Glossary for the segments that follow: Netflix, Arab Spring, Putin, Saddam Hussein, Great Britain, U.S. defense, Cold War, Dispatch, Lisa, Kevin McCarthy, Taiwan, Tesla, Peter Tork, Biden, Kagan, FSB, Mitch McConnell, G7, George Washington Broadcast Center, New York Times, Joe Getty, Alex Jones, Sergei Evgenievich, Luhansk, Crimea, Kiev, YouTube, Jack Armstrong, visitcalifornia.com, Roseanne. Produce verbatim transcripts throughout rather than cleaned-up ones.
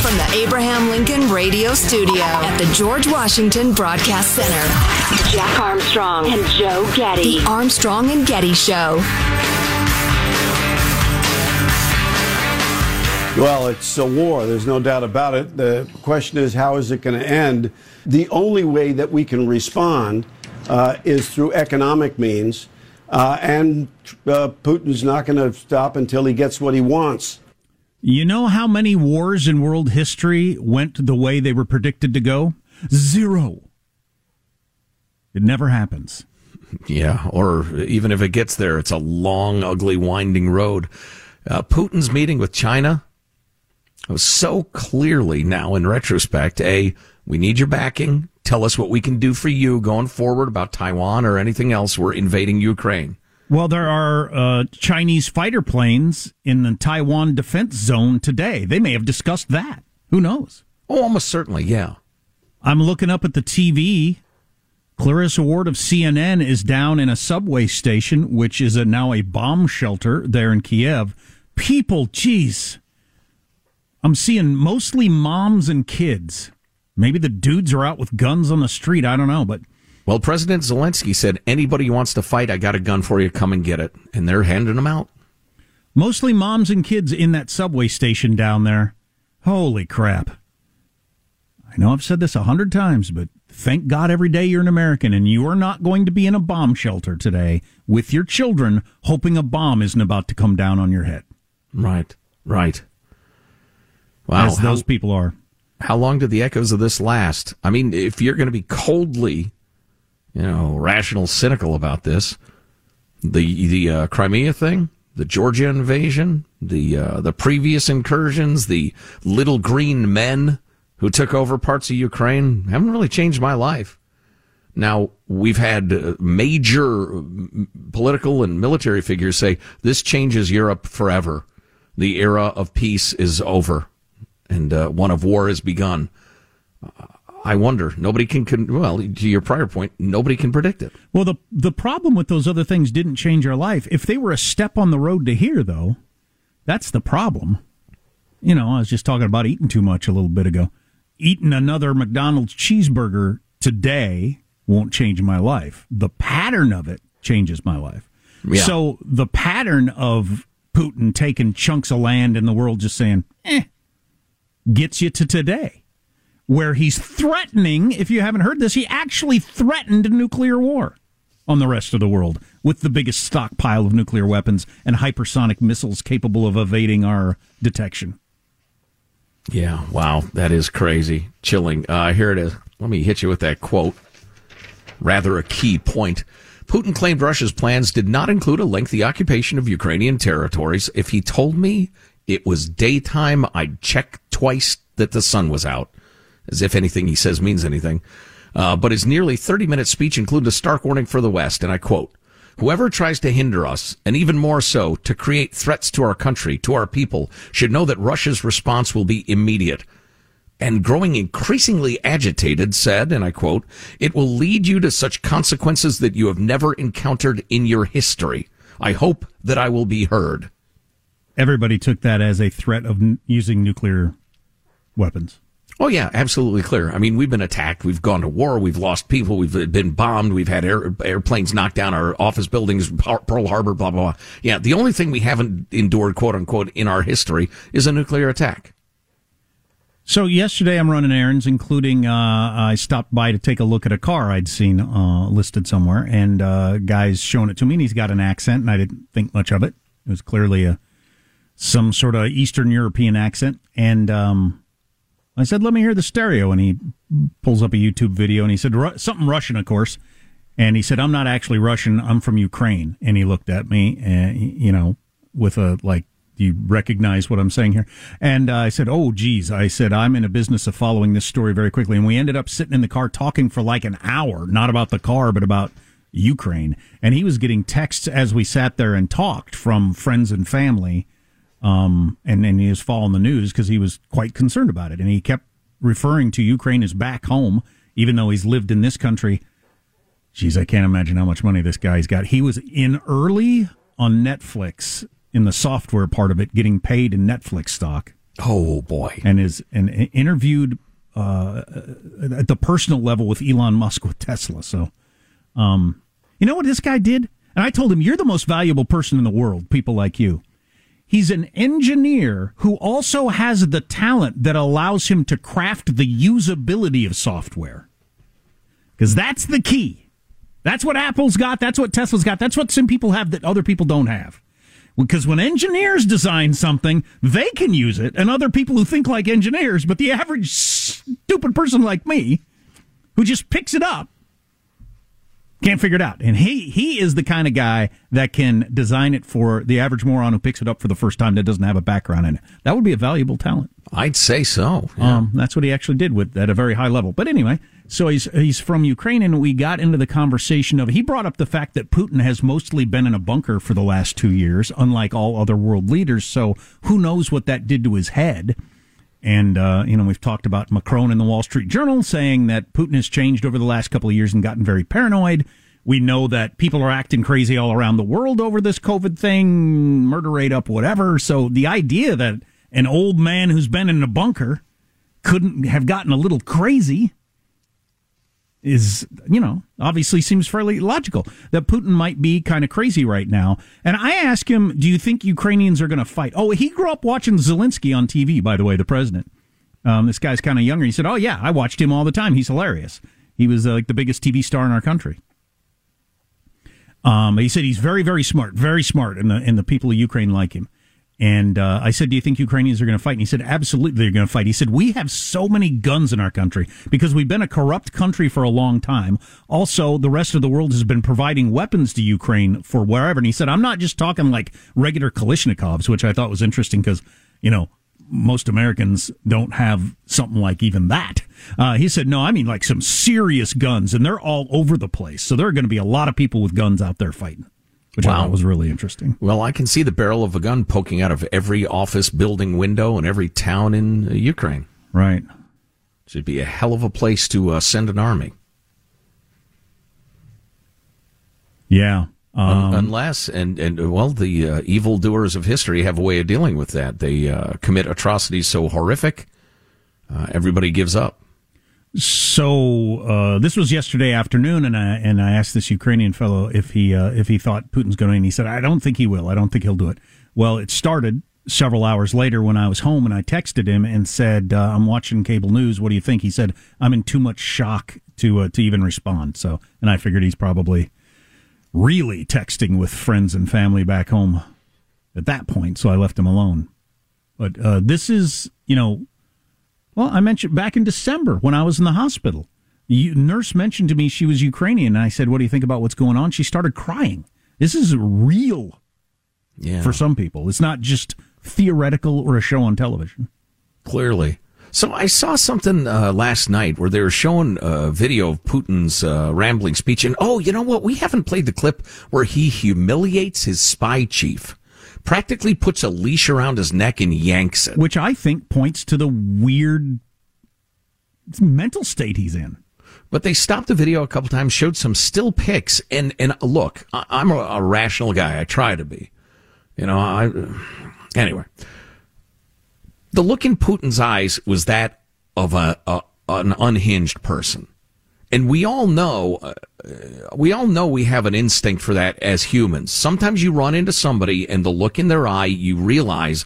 From the Abraham Lincoln Radio Studio at the George Washington Broadcast Center, Jack Armstrong and Joe Getty. The Armstrong and Getty Show. Well, it's a war. There's no doubt about it. The question is, how is it going to end? The only way that we can respond uh, is through economic means, uh, and uh, Putin's not going to stop until he gets what he wants. You know how many wars in world history went the way they were predicted to go? Zero. It never happens. Yeah, or even if it gets there, it's a long, ugly, winding road. Uh, Putin's meeting with China was so clearly now, in retrospect, a, we need your backing. Tell us what we can do for you going forward about Taiwan or anything else. We're invading Ukraine. Well, there are uh, Chinese fighter planes in the Taiwan defense zone today. They may have discussed that. Who knows? Oh, almost certainly, yeah. I'm looking up at the T V. Clarissa Ward of C N N is down in a subway station, which is a, now a bomb shelter there in Kiev. People, geez. I'm seeing mostly moms and kids. Maybe the dudes are out with guns on the street. I don't know, but... Well, President Zelensky said, anybody who wants to fight, I got a gun for you, come and get it. And they're handing them out. Mostly moms and kids in that subway station down there. Holy crap. I know I've said this a hundred times, but thank God every day you're an American and you are not going to be in a bomb shelter today with your children, hoping a bomb isn't about to come down on your head. Right, right. Wow. As those how, people are. How long did the echoes of this last? I mean, if you're going to be coldly... you know, rational, cynical about this. The the uh, Crimea thing, the Georgia invasion, the uh, the previous incursions, the little green men who took over parts of Ukraine haven't really changed my life. Now, we've had major political and military figures say, this changes Europe forever. The era of peace is over, and uh, one of war has begun. Uh, I wonder. Nobody can, can, well, to your prior point, nobody can predict it. Well, the the problem with those other things didn't change our life. If they were a step on the road to here, though, that's the problem. You know, I was just talking about eating too much a little bit ago. Eating another McDonald's cheeseburger today won't change my life. The pattern of it changes my life. Yeah. So the pattern of Putin taking chunks of land in the world just saying, eh, gets you to today, where he's threatening, if you haven't heard this, he actually threatened a nuclear war. on the rest of the world, with the biggest stockpile of nuclear weapons and hypersonic missiles capable of evading our detection. Yeah, wow, that is crazy. Chilling. Uh, here it is. Let me hit you with that quote. Rather a key point. Putin claimed Russia's plans did not include a lengthy occupation of Ukrainian territories. If he told me it was daytime, I'd check twice that the sun was out. As if anything he says means anything. Uh, but his nearly thirty-minute speech included a stark warning for the West, and I quote, "Whoever tries to hinder us, and even more so, to create threats to our country, to our people, should know that Russia's response will be immediate." And growing increasingly agitated, said, and I quote, "It will lead you to such consequences that you have never encountered in your history. I hope that I will be heard." Everybody took that as a threat of n- using nuclear weapons. Oh, yeah, absolutely clear. I mean, we've been attacked. We've gone to war. We've lost people. We've been bombed. We've had air, airplanes knock down our office buildings, Pearl Harbor, blah, blah, blah. Yeah, the only thing we haven't endured, quote unquote, in our history is a nuclear attack. So yesterday I'm running errands, including uh, I stopped by to take a look at a car I'd seen uh, listed somewhere, and uh guy's showing it to me, and he's got an accent, and I didn't think much of it. It was clearly a some sort of Eastern European accent, and um I said, "Let me hear the stereo." And he pulls up a YouTube video, and he said, Ru- something Russian, of course. And he said, "I'm not actually Russian. I'm from Ukraine." And he looked at me, and, you know, with a, like, "Do you recognize what I'm saying here?" And uh, I said, "Oh, geez." I said, "I'm in a business of following this story very quickly." And we ended up sitting in the car talking for like an hour, not about the car, but about Ukraine. And he was getting texts as we sat there and talked from friends and family. Um, and, and he was following the news because he was quite concerned about it. And he kept referring to Ukraine as back home, even though he's lived in this country. Geez, I can't imagine how much money this guy's got. He was in early on Netflix, in the software part of it, getting paid in Netflix stock. Oh, boy. And is and interviewed uh, at the personal level with Elon Musk with Tesla. So, um, you know what this guy did? And I told him, "You're the most valuable person in the world, people like you." He's an engineer who also has the talent that allows him to craft the usability of software. Because that's the key. That's what Apple's got. That's what Tesla's got. That's what some people have that other people don't have. Because when engineers design something, they can use it. And other people who think like engineers, but the average stupid person like me, who just picks it up, can't figure it out. And he, he is the kind of guy that can design it for the average moron who picks it up for the first time that doesn't have a background in it. That would be a valuable talent. I'd say so. Yeah. Um, that's what he actually did with at a very high level. But anyway, so he's he's from Ukraine, and we got into the conversation of, he brought up the fact that Putin has mostly been in a bunker for the last two years, unlike all other world leaders. So who knows what that did to his head. And, uh, you know, we've talked about Macron in the Wall Street Journal saying that Putin has changed over the last couple of years and gotten very paranoid. We know that people are acting crazy all around the world over this COVID thing, murder rate up, whatever. So the idea that an old man who's been in a bunker couldn't have gotten a little crazy is, you know, obviously seems fairly logical that Putin might be kind of crazy right now. And I ask him, do you think Ukrainians are going to fight? Oh, he grew up watching Zelensky on T V, by the way, the president. Um, this guy's kind of younger. He said, "Oh, yeah, I watched him all the time. He's hilarious. He was uh, like the biggest T V star in our country." Um, he said he's very, very smart, very smart. And the, and the people of Ukraine like him. And uh, I said, "Do you think Ukrainians are going to fight?" And he said, "Absolutely, they're going to fight." He said, "We have so many guns in our country because we've been a corrupt country for a long time. Also, the rest of the world has been providing weapons to Ukraine for wherever." And he said, "I'm not just talking like regular Kalashnikovs," which I thought was interesting because, you know, most Americans don't have something like even that. Uh, he said, "No, I mean like some serious guns, and they're all over the place. So there are going to be a lot of people with guns out there fighting." Which wow. I thought was really interesting. Well, I can see the barrel of a gun poking out of every office building window in every town in Ukraine. Right. Should be a hell of a place to uh, send an army. Yeah. Um, Un- unless, and, and well, the uh, evildoers of history have a way of dealing with that. They uh, commit atrocities so horrific, uh, everybody gives up. So uh, this was yesterday afternoon, and I and I asked this Ukrainian fellow if he uh, if he thought Putin's going to win. He said, "I don't think he will. I don't think he'll do it." Well, it started several hours later when I was home, and I texted him and said, uh, "I'm watching cable news. What do you think?" He said, "I'm in too much shock to uh, to even respond." So, and I figured he's probably really texting with friends and family back home at that point, so I left him alone. But uh, this is, you know, well, I mentioned back in December when I was in the hospital, the nurse mentioned to me she was Ukrainian, and I said, what do you think about what's going on? She started crying. This is real yeah. for some people. It's not just theoretical or a show on television. Clearly. So I saw something uh, last night where they were showing a video of Putin's uh, rambling speech. And, oh, you know what? We haven't played the clip where he humiliates his spy chief, practically puts a leash around his neck and yanks it. Which I think points to the weird mental state he's in. But they stopped the video a couple times, showed some still pics. And, and look, I'm a, a rational guy. I try to be. You know, I anyway. The look in Putin's eyes was that of a, a an unhinged person, and we all know uh, we all know we have an instinct for that as humans. Sometimes you run into somebody, and the look in their eye, you realize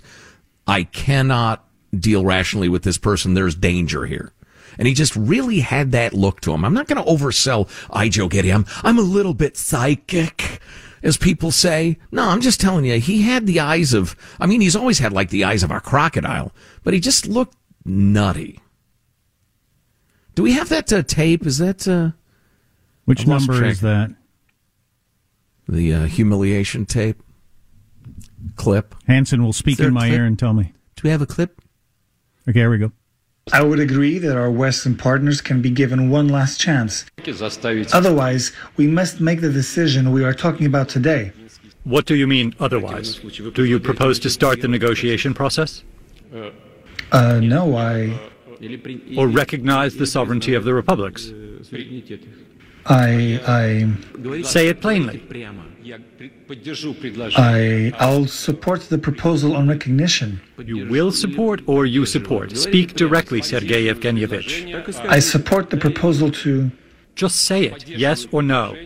I cannot deal rationally with this person. There's danger here, and he just really had that look to him. I'm not going to oversell. I, Joe Getty, I'm I'm a little bit psychic, as people say. No, I'm just telling you, he had the eyes of, I mean, he's always had like the eyes of a crocodile, but he just looked nutty. Do we have that uh, tape? Is that... Uh, Which number is that? The uh, humiliation tape. Clip. Hanson will speak in my ear and tell me. Do we have a clip? Okay, here we go. I would agree that our Western partners can be given one last chance. Otherwise, we must make the decision we are talking about today. What do you mean, otherwise? Do you propose to start the negotiation process? Uh, no, I... Or recognize the sovereignty of the republics? I... I... Say it plainly. I, I'll support the proposal on recognition. You will support or you support? Speak directly, Sergei Evgenievich. I support the proposal to... Just say it, yes or no.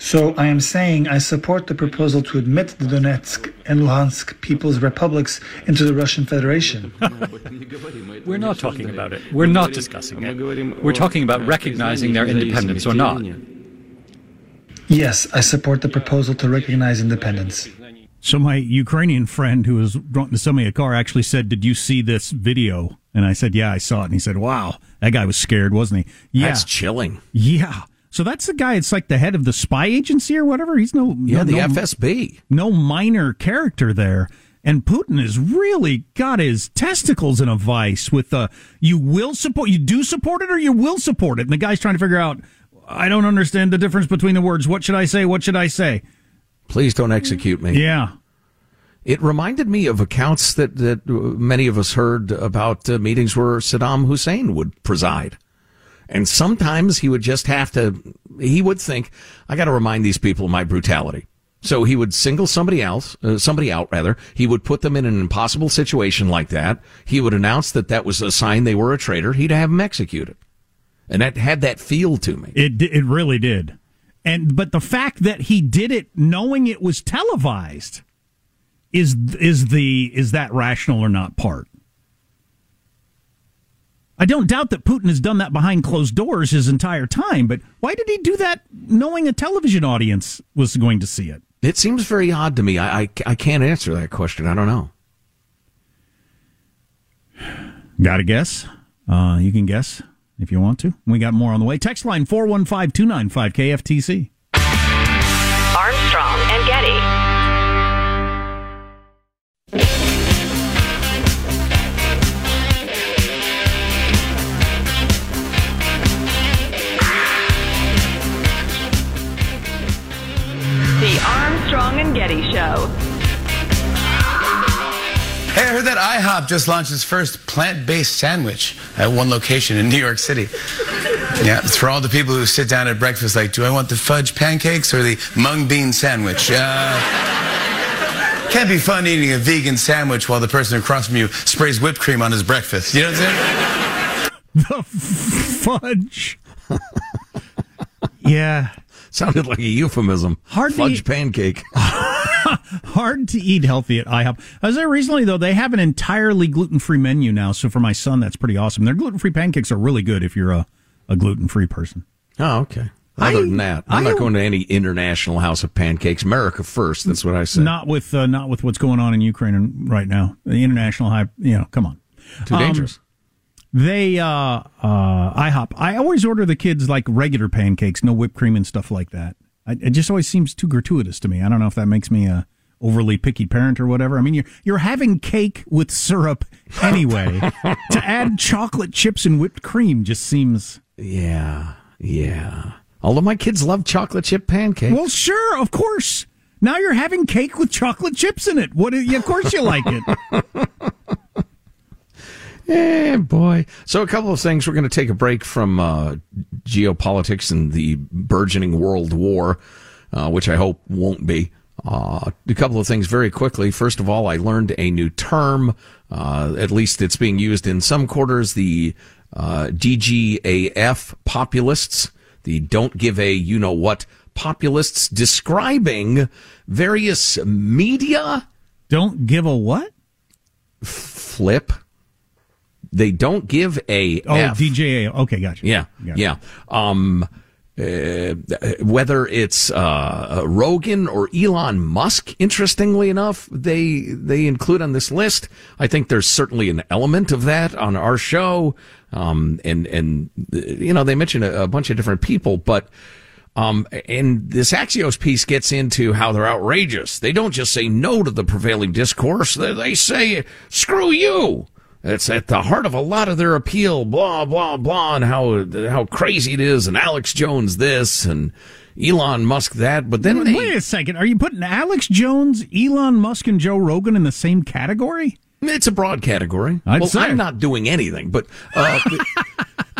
So I am saying I support the proposal to admit the Donetsk and Luhansk People's Republics into the Russian Federation. We're not talking about it. We're not discussing it. We're talking about recognizing their independence or not. Yes, I support the proposal to recognize independence. So my Ukrainian friend who was drunk to sell me a car actually said, did you see this video? And I said, yeah, I saw it. And he said, wow, that guy was scared, wasn't he? Yeah. That's chilling. Yeah. So that's the guy, it's like the head of the spy agency or whatever. He's no... Yeah, no, the no, F S B. No minor character there. And Putin has really got his testicles in a vice with the, you will support, you do support it or you will support it. And the guy's trying to figure out, I don't understand the difference between the words. What should I say? What should I say? Please don't execute me. Yeah. It reminded me of accounts that, that many of us heard about uh, meetings where Saddam Hussein would preside. And sometimes he would just have to, he would think, I got to remind these people of my brutality. So he would single somebody else, uh, somebody out rather. He would put them in an impossible situation like that. He would announce that that was a sign they were a traitor. He'd have them executed. And that had that feel to me. It it really did. And but the fact that he did it knowing it was televised is is the is that rational or not part. I don't doubt that Putin has done that behind closed doors his entire time, but why did he do that knowing a television audience was going to see it? It seems very odd to me. I I, I can't answer that question. I don't know. Got a guess? Uh, you can guess. If you want to, we got more on the way. Text line four one five, two nine five, K F T C. Armstrong and Getty. The Armstrong and Getty Show. Hey, I heard that I hop just launched its first plant-based sandwich at one location in New York City. Yeah, it's for all the people who sit down at breakfast like, do I want the fudge pancakes or the mung bean sandwich? Uh, can't be fun eating a vegan sandwich while the person across from you sprays whipped cream on his breakfast. You know what I'm saying? The fudge. Yeah. Sounded like a euphemism. Hard fudge pancake. Hard to eat healthy at I hop. I was there recently, though. They have an entirely gluten-free menu now. So for my son, that's pretty awesome. Their gluten-free pancakes are really good if you're a, a gluten-free person. Oh, okay. Other I, than that, I'm I not going to any international house of pancakes. America first. That's what I say. Not with uh, not with what's going on in Ukraine right now. The international hype, you know, come on. Too um, dangerous. They, uh, uh, IHOP. I always order the kids like regular pancakes, no whipped cream and stuff like that. I, it just always seems too gratuitous to me. I don't know if that makes me a overly picky parent or whatever. I mean, you're, you're having cake with syrup anyway. To add chocolate chips and whipped cream just seems... Yeah, yeah. Although my kids love chocolate chip pancakes. Well, sure, of course. Now you're having cake with chocolate chips in it. What? You, of course you like it. Eh, boy. So a couple of things. We're going to take a break from uh, geopolitics and the burgeoning world war, uh, which I hope won't be. Uh, a couple of things very quickly. First of all, I learned a new term. Uh, at least it's being used in some quarters. The uh, D G A F populists, the don't give a you-know-what populists, describing various media. Don't give a what? Flip. They don't give a oh F. D G A. Okay, gotcha. Yeah, gotcha. yeah. Um, uh, whether it's uh, Rogan or Elon Musk, interestingly enough, they they include on this list. I think there's certainly an element of that on our show, um, and and you know they mention a, a bunch of different people, but. Um, and this Axios piece gets into how they're outrageous. They don't just say no to the prevailing discourse; they, they say screw you. It's at the heart of a lot of their appeal, blah, blah, blah, and how how crazy it is, and Alex Jones this, and Elon Musk that. But then wait, they... wait a second. Are you putting Alex Jones, Elon Musk, and Joe Rogan in the same category? It's a broad category. I'd well, say. I'm not doing anything, but... Uh,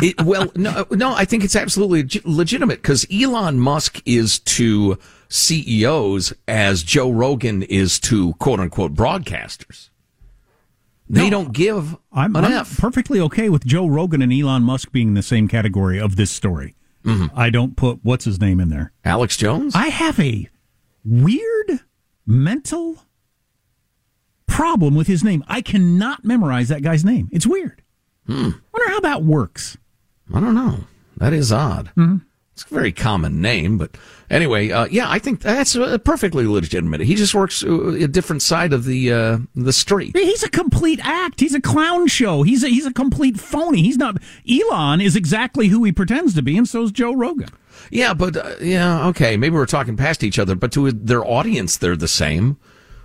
it, well, no, no, I think it's absolutely legitimate, because Elon Musk is to C E Os as Joe Rogan is to, quote-unquote, broadcasters. They no, don't give I'm, an I'm F. perfectly okay with Joe Rogan and Elon Musk being in the same category of this story. Mm-hmm. I don't put what's his name in there. Alex Jones? I have a weird mental problem with his name. I cannot memorize that guy's name. It's weird. Hmm. I wonder how that works. I don't know. That is odd. Mm-hmm. It's a very common name, but anyway, uh, yeah, I think that's uh, perfectly legitimate. He just works a different side of the uh, the street. He's a complete act. He's a clown show. He's a, he's a complete phony. He's not. Elon is exactly who he pretends to be, and so is Joe Rogan. Yeah, but uh, yeah, okay, maybe we're talking past each other, but to their audience, they're the same.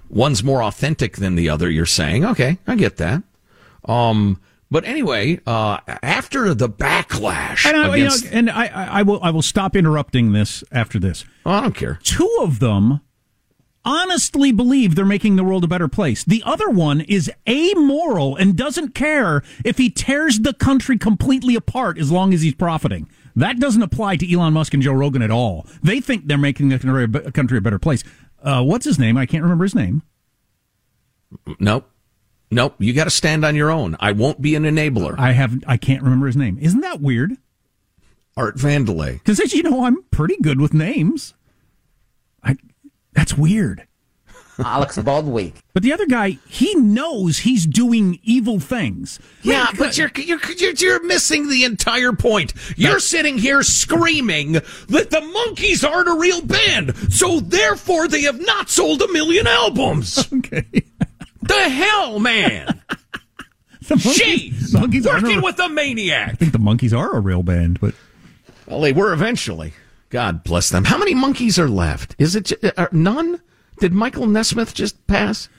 One's more authentic than the other. You're saying, okay, I get that. Um. But anyway, uh, after the backlash, and I, against... you know, and I, I will, I will stop interrupting this after this. Oh, I don't care. Two of them honestly believe they're making the world a better place. The other one is amoral and doesn't care if he tears the country completely apart as long as he's profiting. That doesn't apply to Elon Musk and Joe Rogan at all. They think they're making the country a better place. Uh, what's his name? I can't remember his name. Nope. Nope, you got to stand on your own. I won't be an enabler. I have, I can't remember his name. Isn't that weird? Art Vandelay. Because as you know, I'm pretty good with names. I, that's weird. Alex Baldwin. But the other guy, he knows he's doing evil things. Yeah, Man, but you're, you're you're you're missing the entire point. You're sitting here screaming that the monkeys aren't a real band, so therefore they have not sold a million albums. Okay. The hell, man! the monkeys, Jeez! Monkeys working a, with a maniac! I think the monkeys are a real band, but... Well, they were eventually. God bless them. How many monkeys are left? Is it... Uh, none? Did Michael Nesmith just pass?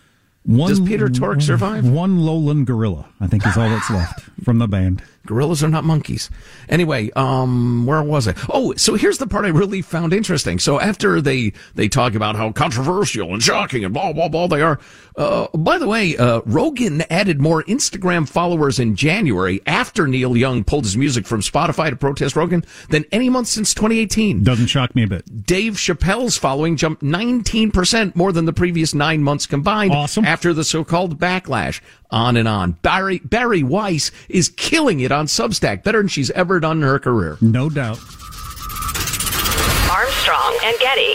One, Does Peter Tork survive? One lowland gorilla, I think is all that's left from the band. Gorillas are not monkeys. Anyway, um, where was I? Oh, so here's the part I really found interesting. So after they, they talk about how controversial and shocking and blah, blah, blah they are. Uh, by the way, uh, Rogan added more Instagram followers in January after Neil Young pulled his music from Spotify to protest Rogan than any month since twenty eighteen. Doesn't shock me a bit. Dave Chappelle's following jumped nineteen percent more than the previous nine months combined. Awesome. After the so-called backlash. On and on. Barry, Barry Weiss is killing it on Substack, better than she's ever done in her career. No doubt. Armstrong and Getty.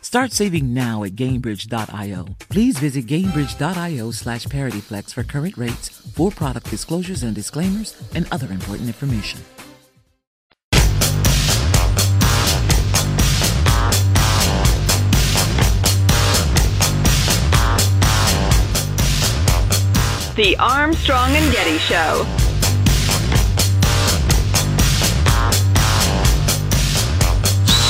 Start saving now at gainbridge dot io. Please visit gainbridge dot io slash parity flex for current rates, for product disclosures and disclaimers, and other important information. The Armstrong and Getty Show.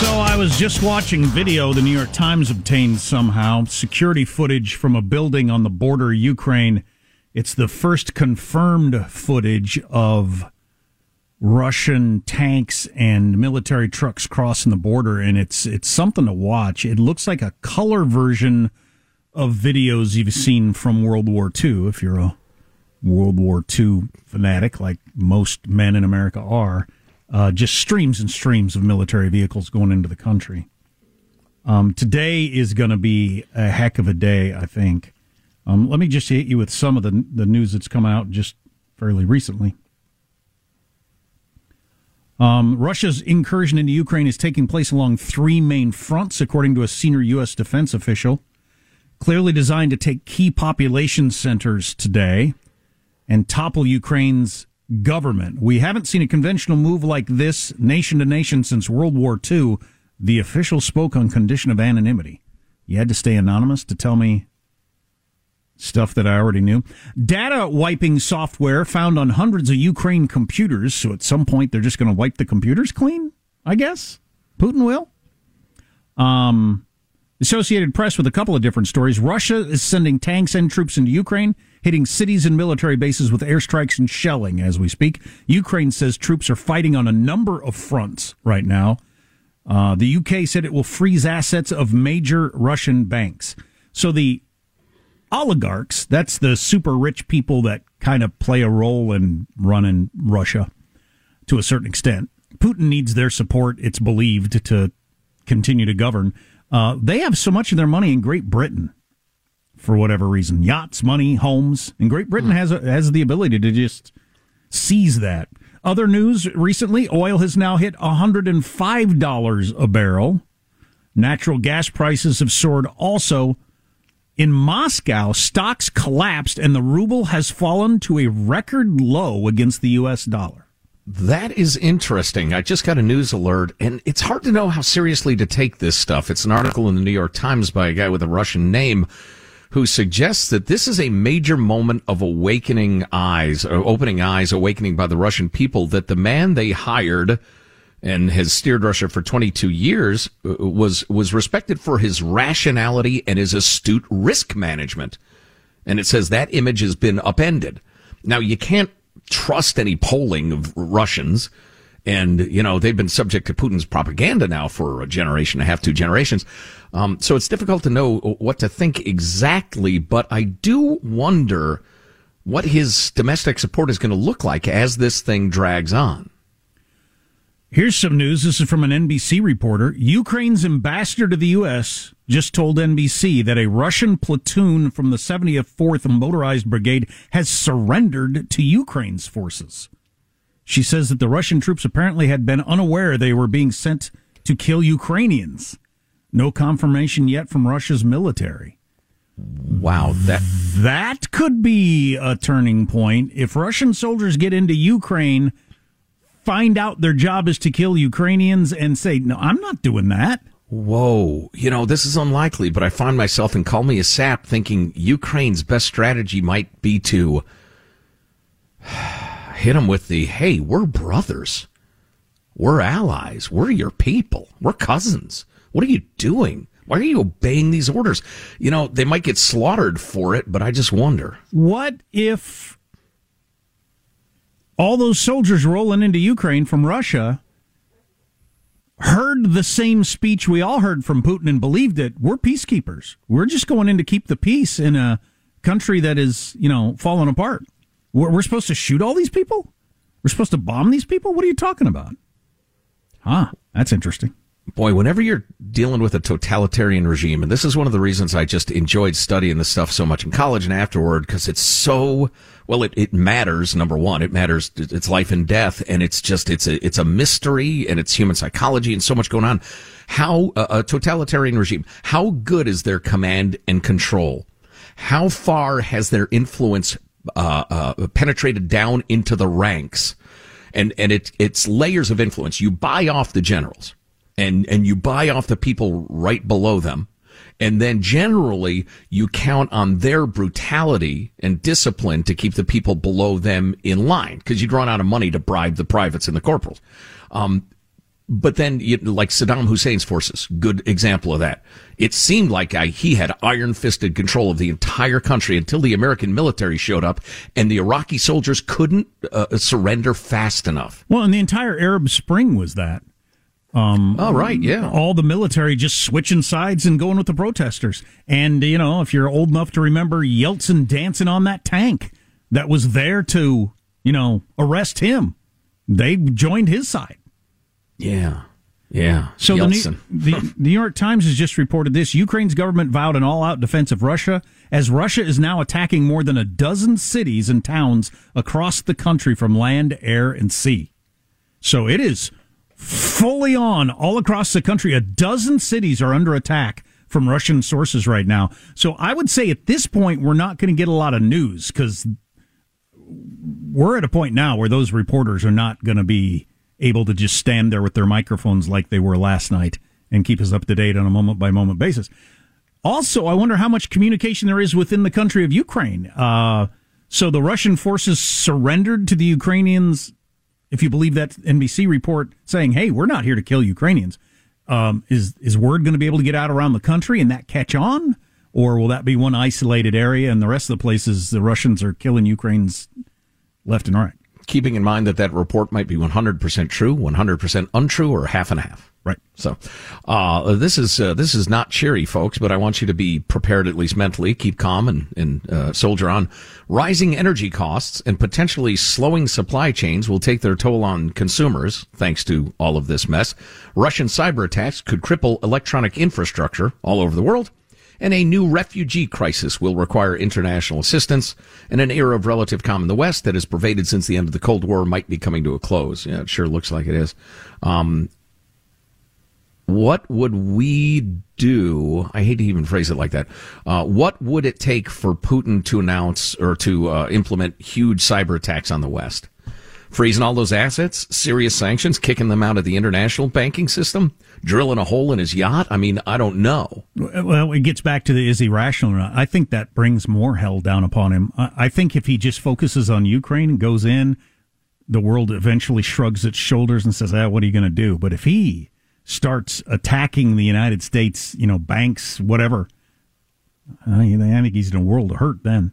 So I was just watching video the New York Times obtained somehow, security footage from a building on the border of Ukraine. It's the first confirmed footage of Russian tanks and military trucks crossing the border, and it's it's something to watch. It looks like a color version of videos you've seen from World War Two, if you're a World War Two fanatic like most men in America are. Uh, just streams and streams of military vehicles going into the country. Um, today is going to be a heck of a day, I think. Um, let me just hit you with some of the the news that's come out just fairly recently. Um, Russia's incursion into Ukraine is taking place along three main fronts, according to a senior U S defense official, clearly designed to take key population centers today and topple Ukraine's government. We haven't seen a conventional move like this nation to nation since World War Two. The official spoke on condition of anonymity. You had to stay anonymous to tell me stuff that I already knew. Data wiping software found on hundreds of Ukraine computers. So at some point they're just going to wipe the computers clean, I guess. Putin will. Um, Associated Press with a couple of different stories. Russia is sending tanks and troops into Ukraine, hitting cities and military bases with airstrikes and shelling as we speak. Ukraine says troops are fighting on a number of fronts right now. Uh, the U K said it will freeze assets of major Russian banks. So the oligarchs, that's the super rich people that kind of play a role in running Russia to a certain extent, Putin needs their support, it's believed, to continue to govern. Uh, they have so much of their money in Great Britain, for whatever reason. Yachts, money, homes. And Great Britain mm. has a, has the ability to just seize that. Other news recently, oil has now hit one hundred five dollars a barrel. Natural gas prices have soared also. In Moscow, stocks collapsed and the ruble has fallen to a record low against the U S dollar. That is interesting. I just got a news alert, and it's hard to know how seriously to take this stuff. It's an article in the New York Times by a guy with a Russian name who suggests that this is a major moment of awakening eyes, or opening eyes, awakening by the Russian people, that the man they hired and has steered Russia for twenty-two years was, was respected for his rationality and his astute risk management. And it says that image has been upended. Now, you can't trust any polling of Russians. And, you know, they've been subject to Putin's propaganda now for a generation and a half, two generations. Um, so it's difficult to know what to think exactly. But I do wonder what his domestic support is going to look like as this thing drags on. Here's some news. This is from an N B C reporter. Ukraine's ambassador to the U S just told N B C that a Russian platoon from the seventy-fourth Motorized Brigade has surrendered to Ukraine's forces. She says that the Russian troops apparently had been unaware they were being sent to kill Ukrainians. No confirmation yet from Russia's military. Wow, that that could be a turning point. If Russian soldiers get into Ukraine, find out their job is to kill Ukrainians, and say, no, I'm not doing that. Whoa, you know, this is unlikely, but I find myself, and call me a sap, thinking Ukraine's best strategy might be to hit them with the, hey, we're brothers, we're allies, we're your people, we're cousins. What are you doing? Why are you obeying these orders? You know, they might get slaughtered for it, but I just wonder. What if all those soldiers rolling into Ukraine from Russia heard the same speech we all heard from Putin and believed it? We're peacekeepers. We're just going in to keep the peace in a country that is, you know, falling apart. We're supposed to shoot all these people? We're supposed to bomb these people? What are you talking about? Huh, that's interesting. Boy, whenever you're dealing with a totalitarian regime, and this is one of the reasons I just enjoyed studying this stuff so much in college and afterward, because it's so, well, it, it matters, number one. It matters. It's life and death, and it's just, it's a, it's a mystery, and it's human psychology, and so much going on. How, uh, a totalitarian regime, how good is their command and control? How far has their influence Uh, uh, penetrated down into the ranks, and and it it's layers of influence. You buy off the generals, and and you buy off the people right below them, and then generally you count on their brutality and discipline to keep the people below them in line, because you'd run out of money to bribe the privates and the corporals. Um, But then, you, like Saddam Hussein's forces, good example of that. It seemed like I, he had iron-fisted control of the entire country until the American military showed up, and the Iraqi soldiers couldn't uh, surrender fast enough. Well, and the entire Arab Spring was that. Um, oh, right, yeah. All the military just switching sides and going with the protesters. And, you know, if you're old enough to remember Yeltsin dancing on that tank that was there to, you know, arrest him, they joined his side. Yeah, yeah. So the New, the New York Times has just reported this. Ukraine's government vowed an all-out defense of Russia, as Russia is now attacking more than a dozen cities and towns across the country from land, air, and sea. So it is fully on all across the country. A dozen cities are under attack from Russian sources right now. So I would say at this point we're not going to get a lot of news, because we're at a point now where those reporters are not going to be able to just stand there with their microphones like they were last night and keep us up to date on a moment-by-moment basis. Also, I wonder how much communication there is within the country of Ukraine. Uh, so the Russian forces surrendered to the Ukrainians, if you believe that N B C report saying, hey, we're not here to kill Ukrainians. Um, is, is word going to be able to get out around the country and that catch on? Or will that be one isolated area and the rest of the places the Russians are killing Ukrainians left and right? keeping in mind that that report might be one hundred percent true, one hundred percent untrue, or half and half. Right. So uh, this is uh, this is not cheery, folks, but I want you to be prepared, at least mentally. Keep calm and, and uh, soldier on. Rising energy costs and potentially slowing supply chains will take their toll on consumers, thanks to all of this mess. Russian cyber attacks could cripple electronic infrastructure all over the world. And a new refugee crisis will require international assistance. And an era of relative calm in the West that has pervaded since the end of the Cold War might be coming to a close. Yeah, it sure looks like it is. Um What would we do? I hate to even phrase it like that. Uh, what would it take for Putin to announce or to uh, implement huge cyber attacks on the West? Freezing all those assets, serious sanctions, kicking them out of the international banking system, drilling a hole in his yacht? I mean, I don't know. Well, it gets back to the is he rational or not. I think that brings more hell down upon him. I think if he just focuses on Ukraine and goes in, the world eventually shrugs its shoulders and says, ah, what are you going to do? But if he starts attacking the United States, you know, banks, whatever, I think he's in a world of hurt then.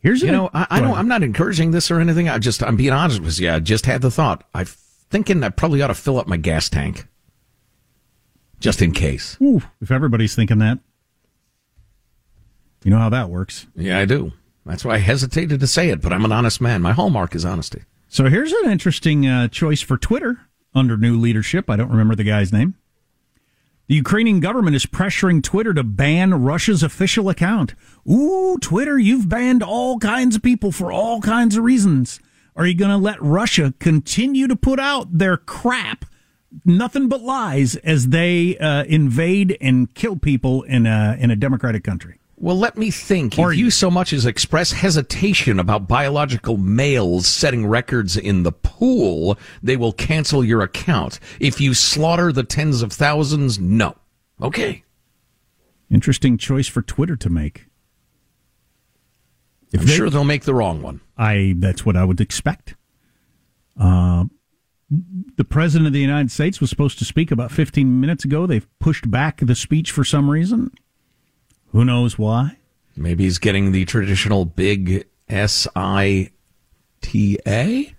Here's you know, I, I don't, I'm not encouraging this or anything. I just, I'm being honest with you. I just had the thought. I'm thinking I probably ought to fill up my gas tank, just in case. Ooh, if everybody's thinking that, you know how that works. Yeah, I do. That's why I hesitated to say it, but I'm an honest man. My hallmark is honesty. So here's an interesting uh, choice for Twitter. Under new leadership, I don't remember the guy's name. The Ukrainian government is pressuring Twitter to ban Russia's official account. Ooh, Twitter, you've banned all kinds of people for all kinds of reasons. Are you going to let Russia continue to put out their crap, nothing but lies, as they uh, invade and kill people in a, in a democratic country? Well, let me think. Or if you, you so much as express hesitation about biological males setting records in the pool, they will cancel your account. If you slaughter the tens of thousands, no. Okay. Interesting choice for Twitter to make. If I'm they, sure they'll make the wrong one. I. That's what I would expect. Uh, the president of the United States was supposed to speak about fifteen minutes ago. They've pushed back the speech for some reason. Who knows why? Maybe he's getting the traditional big S I T A?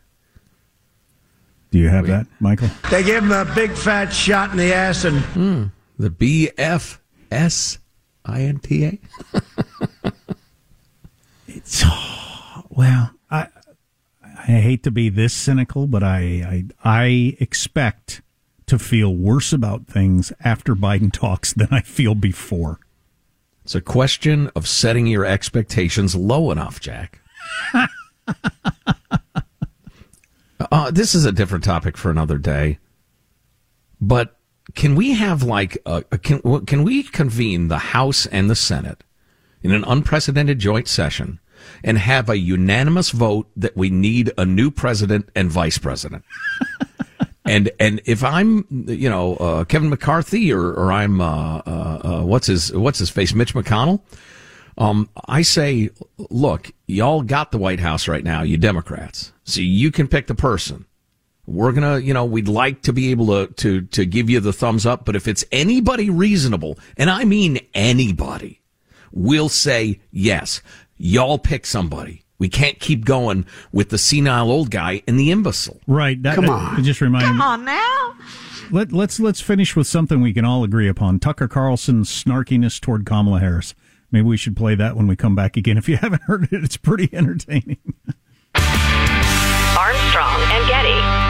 Do you have Wait. that, Michael? They gave him a big fat shot in the ass and... Mm, the B F S I N T A? It's... Oh, well, I I hate to be this cynical, but I I, I expect to feel worse about things after Biden talks than I feel before. It's a question of setting your expectations low enough, Jack. uh, this is a different topic for another day. But can we have like a, a, can can we convene the House and the Senate in an unprecedented joint session and have a unanimous vote that we need a new president and vice president? And and if I'm, you know, uh, Kevin McCarthy or, or I'm, uh, uh, uh, what's his what's his face, Mitch McConnell, um, I say, look, y'all got the White House right now, you Democrats, so you can pick the person. We're going to, you know, we'd like to be able to, to, to give you the thumbs up, but if it's anybody reasonable, and I mean anybody, we'll say, yes, y'all pick somebody. We can't keep going with the senile old guy and the imbecile. Right. That, Come on. It just reminded Come me. on now. Let, let's let's finish with something we can all agree upon. Tucker Carlson's snarkiness toward Kamala Harris. Maybe we should play that when we come back again. If you haven't heard it, it's pretty entertaining. Armstrong and Getty.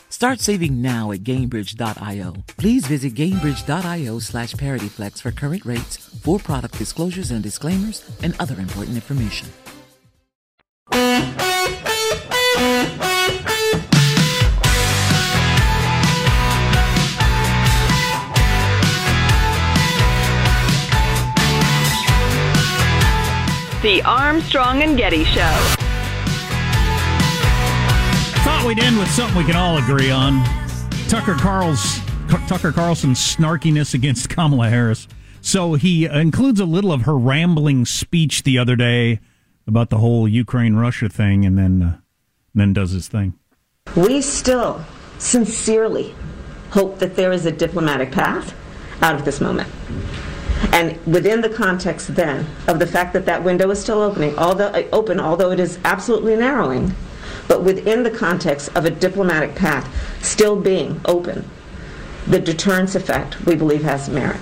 Start saving now at gainbridge dot io. Please visit gainbridge dot io slash parity flex for current rates, for product disclosures and disclaimers, and other important information. The Armstrong and Getty Show. Thought we'd end with something we can all agree on. Tucker Carl's, Tucker Carlson's snarkiness against Kamala Harris. So he includes a little of her rambling speech the other day about the whole Ukraine-Russia thing, and then, uh, then does his thing. We still sincerely hope that there is a diplomatic path out of this moment. And within the context then of the fact that that window is still opening, although open, although it is absolutely narrowing, but within the context of a diplomatic path still being open, the deterrence effect, we believe, has merit.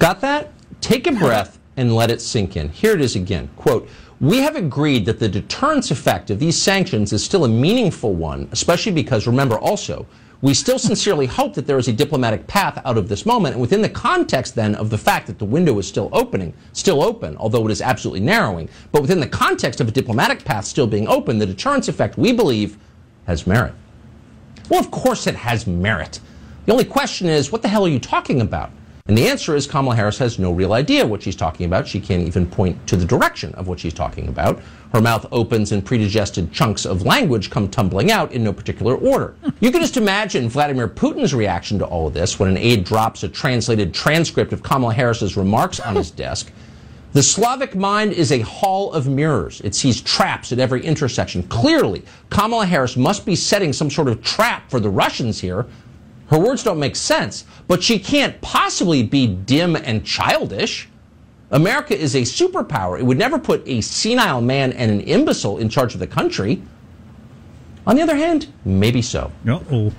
Got that? Take a breath and let it sink in. Here it is again. Quote, we have agreed that the deterrence effect of these sanctions is still a meaningful one, especially because, remember also, we still sincerely hope that there is a diplomatic path out of this moment, and within the context then of the fact that the window is still opening, still open, although it is absolutely narrowing, but within the context of a diplomatic path still being open, the deterrence effect, we believe, has merit. Well, of course it has merit. The only question is, what the hell are you talking about? And the answer is Kamala Harris has no real idea what she's talking about. She can't even point to the direction of what she's talking about. Her mouth opens and predigested chunks of language come tumbling out in no particular order. You can just imagine Vladimir Putin's reaction to all of this when an aide drops a translated transcript of Kamala Harris's remarks on his desk. The Slavic mind is a hall of mirrors. It sees traps at every intersection. Clearly, Kamala Harris must be setting some sort of trap for the Russians here. Her words don't make sense, but she can't possibly be dim and childish. America is a superpower. It would never put a senile man and an imbecile in charge of the country. On the other hand, maybe so. Uh-oh.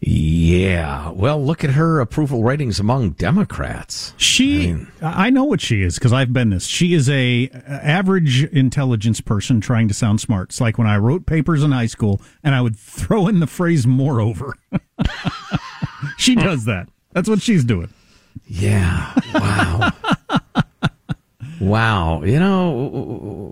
Yeah. Well, look at her approval ratings among Democrats. She, I mean, I know what she is because I've been this. She is a average intelligence person trying to sound smart. It's like when I wrote papers in high school and I would throw in the phrase moreover. She does that. That's what she's doing. Yeah. Wow. Wow. You know,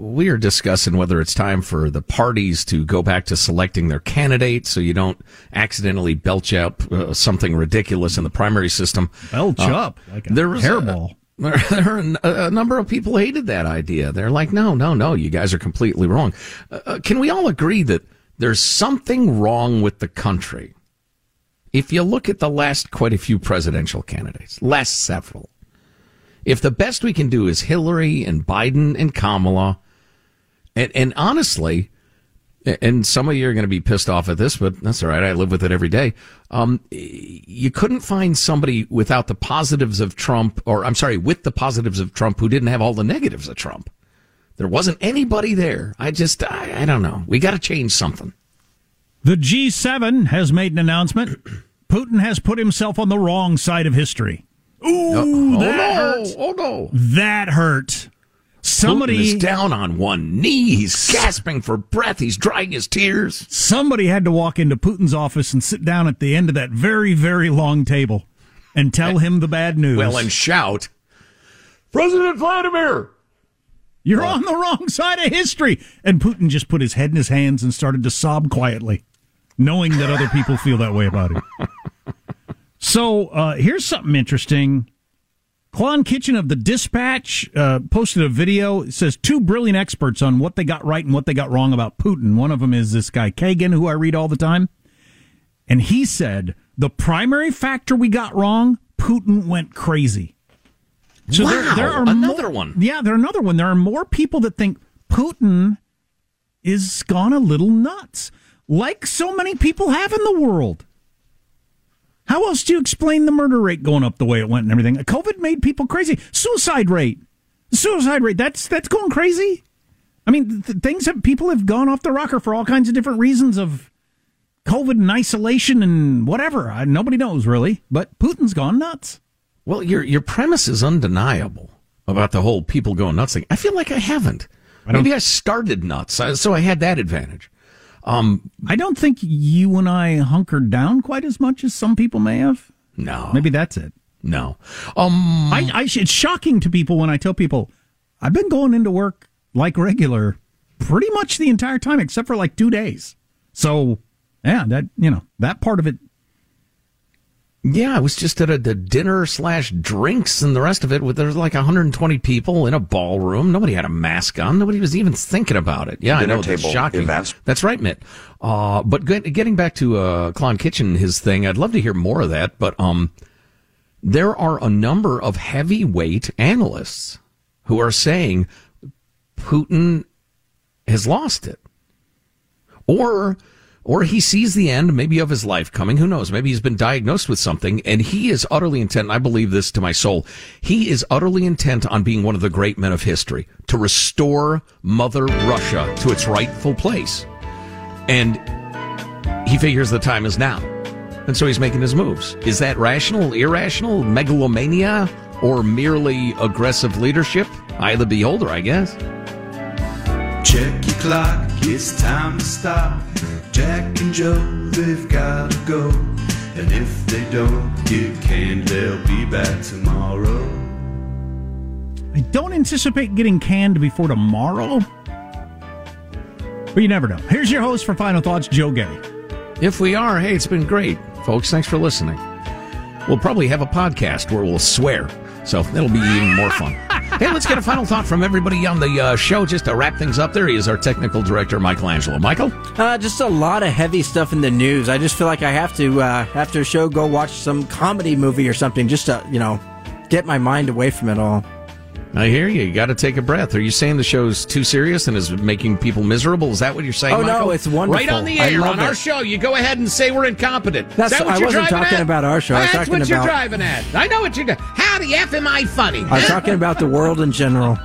we are discussing whether it's time for the parties to go back to selecting their candidates so you don't accidentally belch out uh, something ridiculous in the primary system. Belch uh, up. Like a there was hairball. A, there were a number of people hated that idea. They're like, no, no, no, you guys are completely wrong. Uh, can we all agree that there's something wrong with the country? If you look at the last quite a few presidential candidates, last several, If the best we can do is Hillary and Biden and Kamala, and, and honestly, and some of you are going to be pissed off at this, but that's all right. I live with it every day. Um, you couldn't find somebody without the positives of Trump, or I'm sorry, with the positives of Trump, who didn't have all the negatives of Trump. There wasn't anybody there. I just, I, I don't know. We got to change something. The G seven has made an announcement. Putin has put himself on the wrong side of history. Ooh, uh, that oh no, hurt. Oh, no. That hurt. Somebody Putin is down on one knee. He's gasping for breath. He's drying his tears. Somebody had to walk into Putin's office and sit down at the end of that very, very long table and tell him the bad news. Well, and shout, President Vladimir, you're uh, on the wrong side of history. And Putin just put his head in his hands and started to sob quietly, knowing that other people feel that way about him. So uh, here's something interesting. Quan Kitchen of the Dispatch uh, posted a video. It says two brilliant experts on what they got right and what they got wrong about Putin. One of them is this guy Kagan, who I read all the time. And he said, the primary factor we got wrong, Putin went crazy. So wow, there, there are another more, one. Yeah, there are another one. There are more people that think Putin is gone a little nuts, like so many people have in the world. How else do you explain the murder rate going up the way it went and everything? COVID made people crazy. Suicide rate. Suicide rate. That's that's going crazy. I mean, th- things that people have gone off the rocker for all kinds of different reasons of COVID and isolation and whatever. I, nobody knows, really. But Putin's gone nuts. Well, your your premise is undeniable about the whole people going nuts thing. I feel like I haven't. I Maybe I started nuts, so I had that advantage. Um, I don't think you and I hunkered down quite as much as some people may have. No. Maybe that's it. No. Um, I, I, it's shocking to people when I tell people, I've been going into work like regular pretty much the entire time, except for like two days. So, yeah, that, you know, that part of it. Yeah, I was just at a the dinner slash drinks and the rest of it. With, there was like one hundred twenty people in a ballroom. Nobody had a mask on. Nobody was even thinking about it. Yeah, dinner I know. Table that's shocking. Events. That's right, Mitt. Uh, but getting back to uh, Klon Kitchen, his thing, I'd love to hear more of that. But um, there are a number of heavyweight analysts who are saying Putin has lost it. Or... Or he sees the end, maybe, of his life coming. Who knows? Maybe he's been diagnosed with something, and he is utterly intent, and I believe this to my soul, he is utterly intent on being one of the great men of history, to restore Mother Russia to its rightful place. And he figures the time is now. And so he's making his moves. Is that rational, irrational, megalomania, or merely aggressive leadership? Eye of the beholder, I guess. Check your clock, it's time to stop. Jack and Joe, they've got to go. And if they don't get canned, they'll be back tomorrow. I don't anticipate getting canned before tomorrow. But you never know. Here's your host for Final Thoughts, Joe Getty. If we are, hey, it's been great. Folks, thanks for listening. We'll probably have a podcast where we'll swear. So that'll be even more fun. Hey, let's get a final thought from everybody on the uh, show just to wrap things up. There he is, our technical director, Michelangelo. Michael? Uh, just a lot of heavy stuff in the news. I just feel like I have to, uh, after a show, go watch some comedy movie or something just to, you know, get my mind away from it all. I hear you. You got to take a breath. Are you saying the show's too serious and is making people miserable? Is that what you're saying, oh, Michael? Oh, no, it's wonderful. Right on the air, on it. Our show, you go ahead and say we're incompetent. That's is that what I you're wasn't driving talking at? About our show. That's I was talking what about... you're driving at. I know what you're doing. How the F am I funny? I'm talking about the world in general.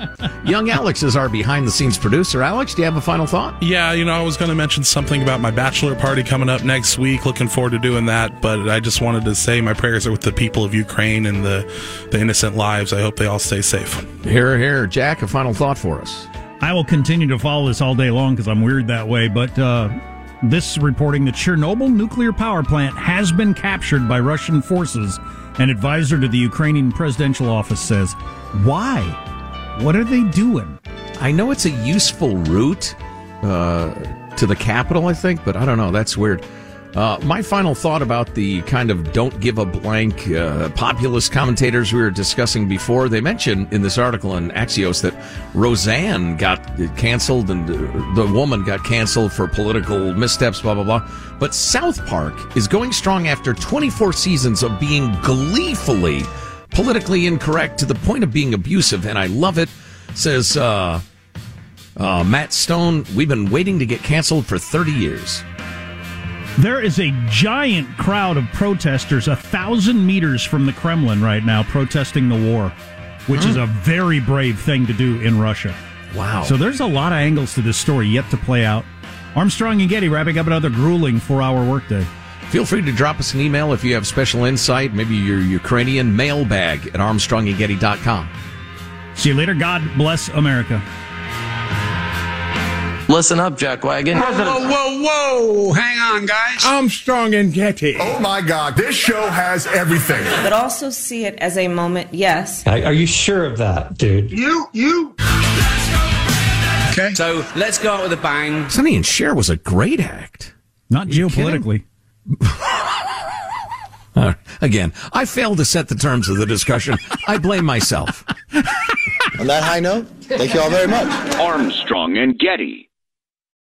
Young Alex is our behind-the-scenes producer. Alex, do you have a final thought? Yeah, you know, I was going to mention something about my bachelor party coming up next week. Looking forward to doing that, but I just wanted to say my prayers are with the people of Ukraine and the, the innocent lives. I hope they all stay safe. Here, here. Jack, a final thought for us. I will continue to follow this all day long because I'm weird that way, but uh, this reporting that Chernobyl nuclear power plant has been captured by Russian forces. An advisor to the Ukrainian presidential office says, why? What are they doing? I know it's a useful route uh, to the capital, I think, but I don't know. That's weird. Uh, my final thought about the kind of don't give a blank uh, populist commentators we were discussing before, they mentioned in this article in Axios that Roseanne got canceled and the woman got canceled for political missteps, blah, blah, blah. But South Park is going strong after twenty-four seasons of being gleefully politically incorrect to the point of being abusive, and I love it, says uh, uh, Matt Stone. We've been waiting to get canceled for thirty years. There is a giant crowd of protesters a thousand meters from the Kremlin right now protesting the war, which huh? is a very brave thing to do in Russia. Wow. So there's a lot of angles to this story yet to play out. Armstrong and Getty wrapping up another grueling four-hour workday. Feel free to drop us an email if you have special insight, maybe your Ukrainian mailbag at armstrong and getty dot com. See you later. God bless America. Listen up, Jackwagon. Whoa, whoa, whoa. Hang on, guys. Armstrong and Getty. Oh, my God. This show has everything. But also see it as a moment, yes. Are you sure of that, dude? You, you... Okay. So let's go out with a bang. Sonny and Cher was a great act. Not geopolitically. uh, again, I failed to set the terms of the discussion. I blame myself. On that high note, thank you all very much. Armstrong and Getty.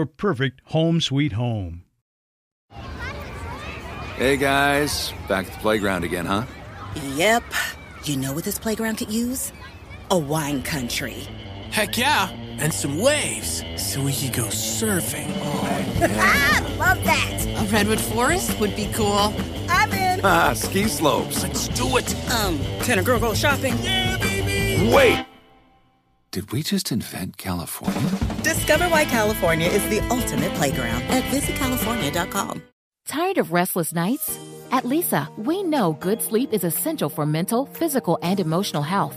Your perfect home sweet home. Hey guys, back at the playground again, huh? Yep. You know what this playground could use? A wine country. Heck yeah, and some waves so we could go surfing. Oh, yeah. Ah, love that. A redwood forest would be cool. I'm in. Ah, ski slopes. Let's do it. Um, can a girl go shopping? Yeah, baby. Wait. Did we just invent California? Discover why California is the ultimate playground at visit california dot com. Tired of restless nights? At Lisa, we know good sleep is essential for mental, physical, and emotional health.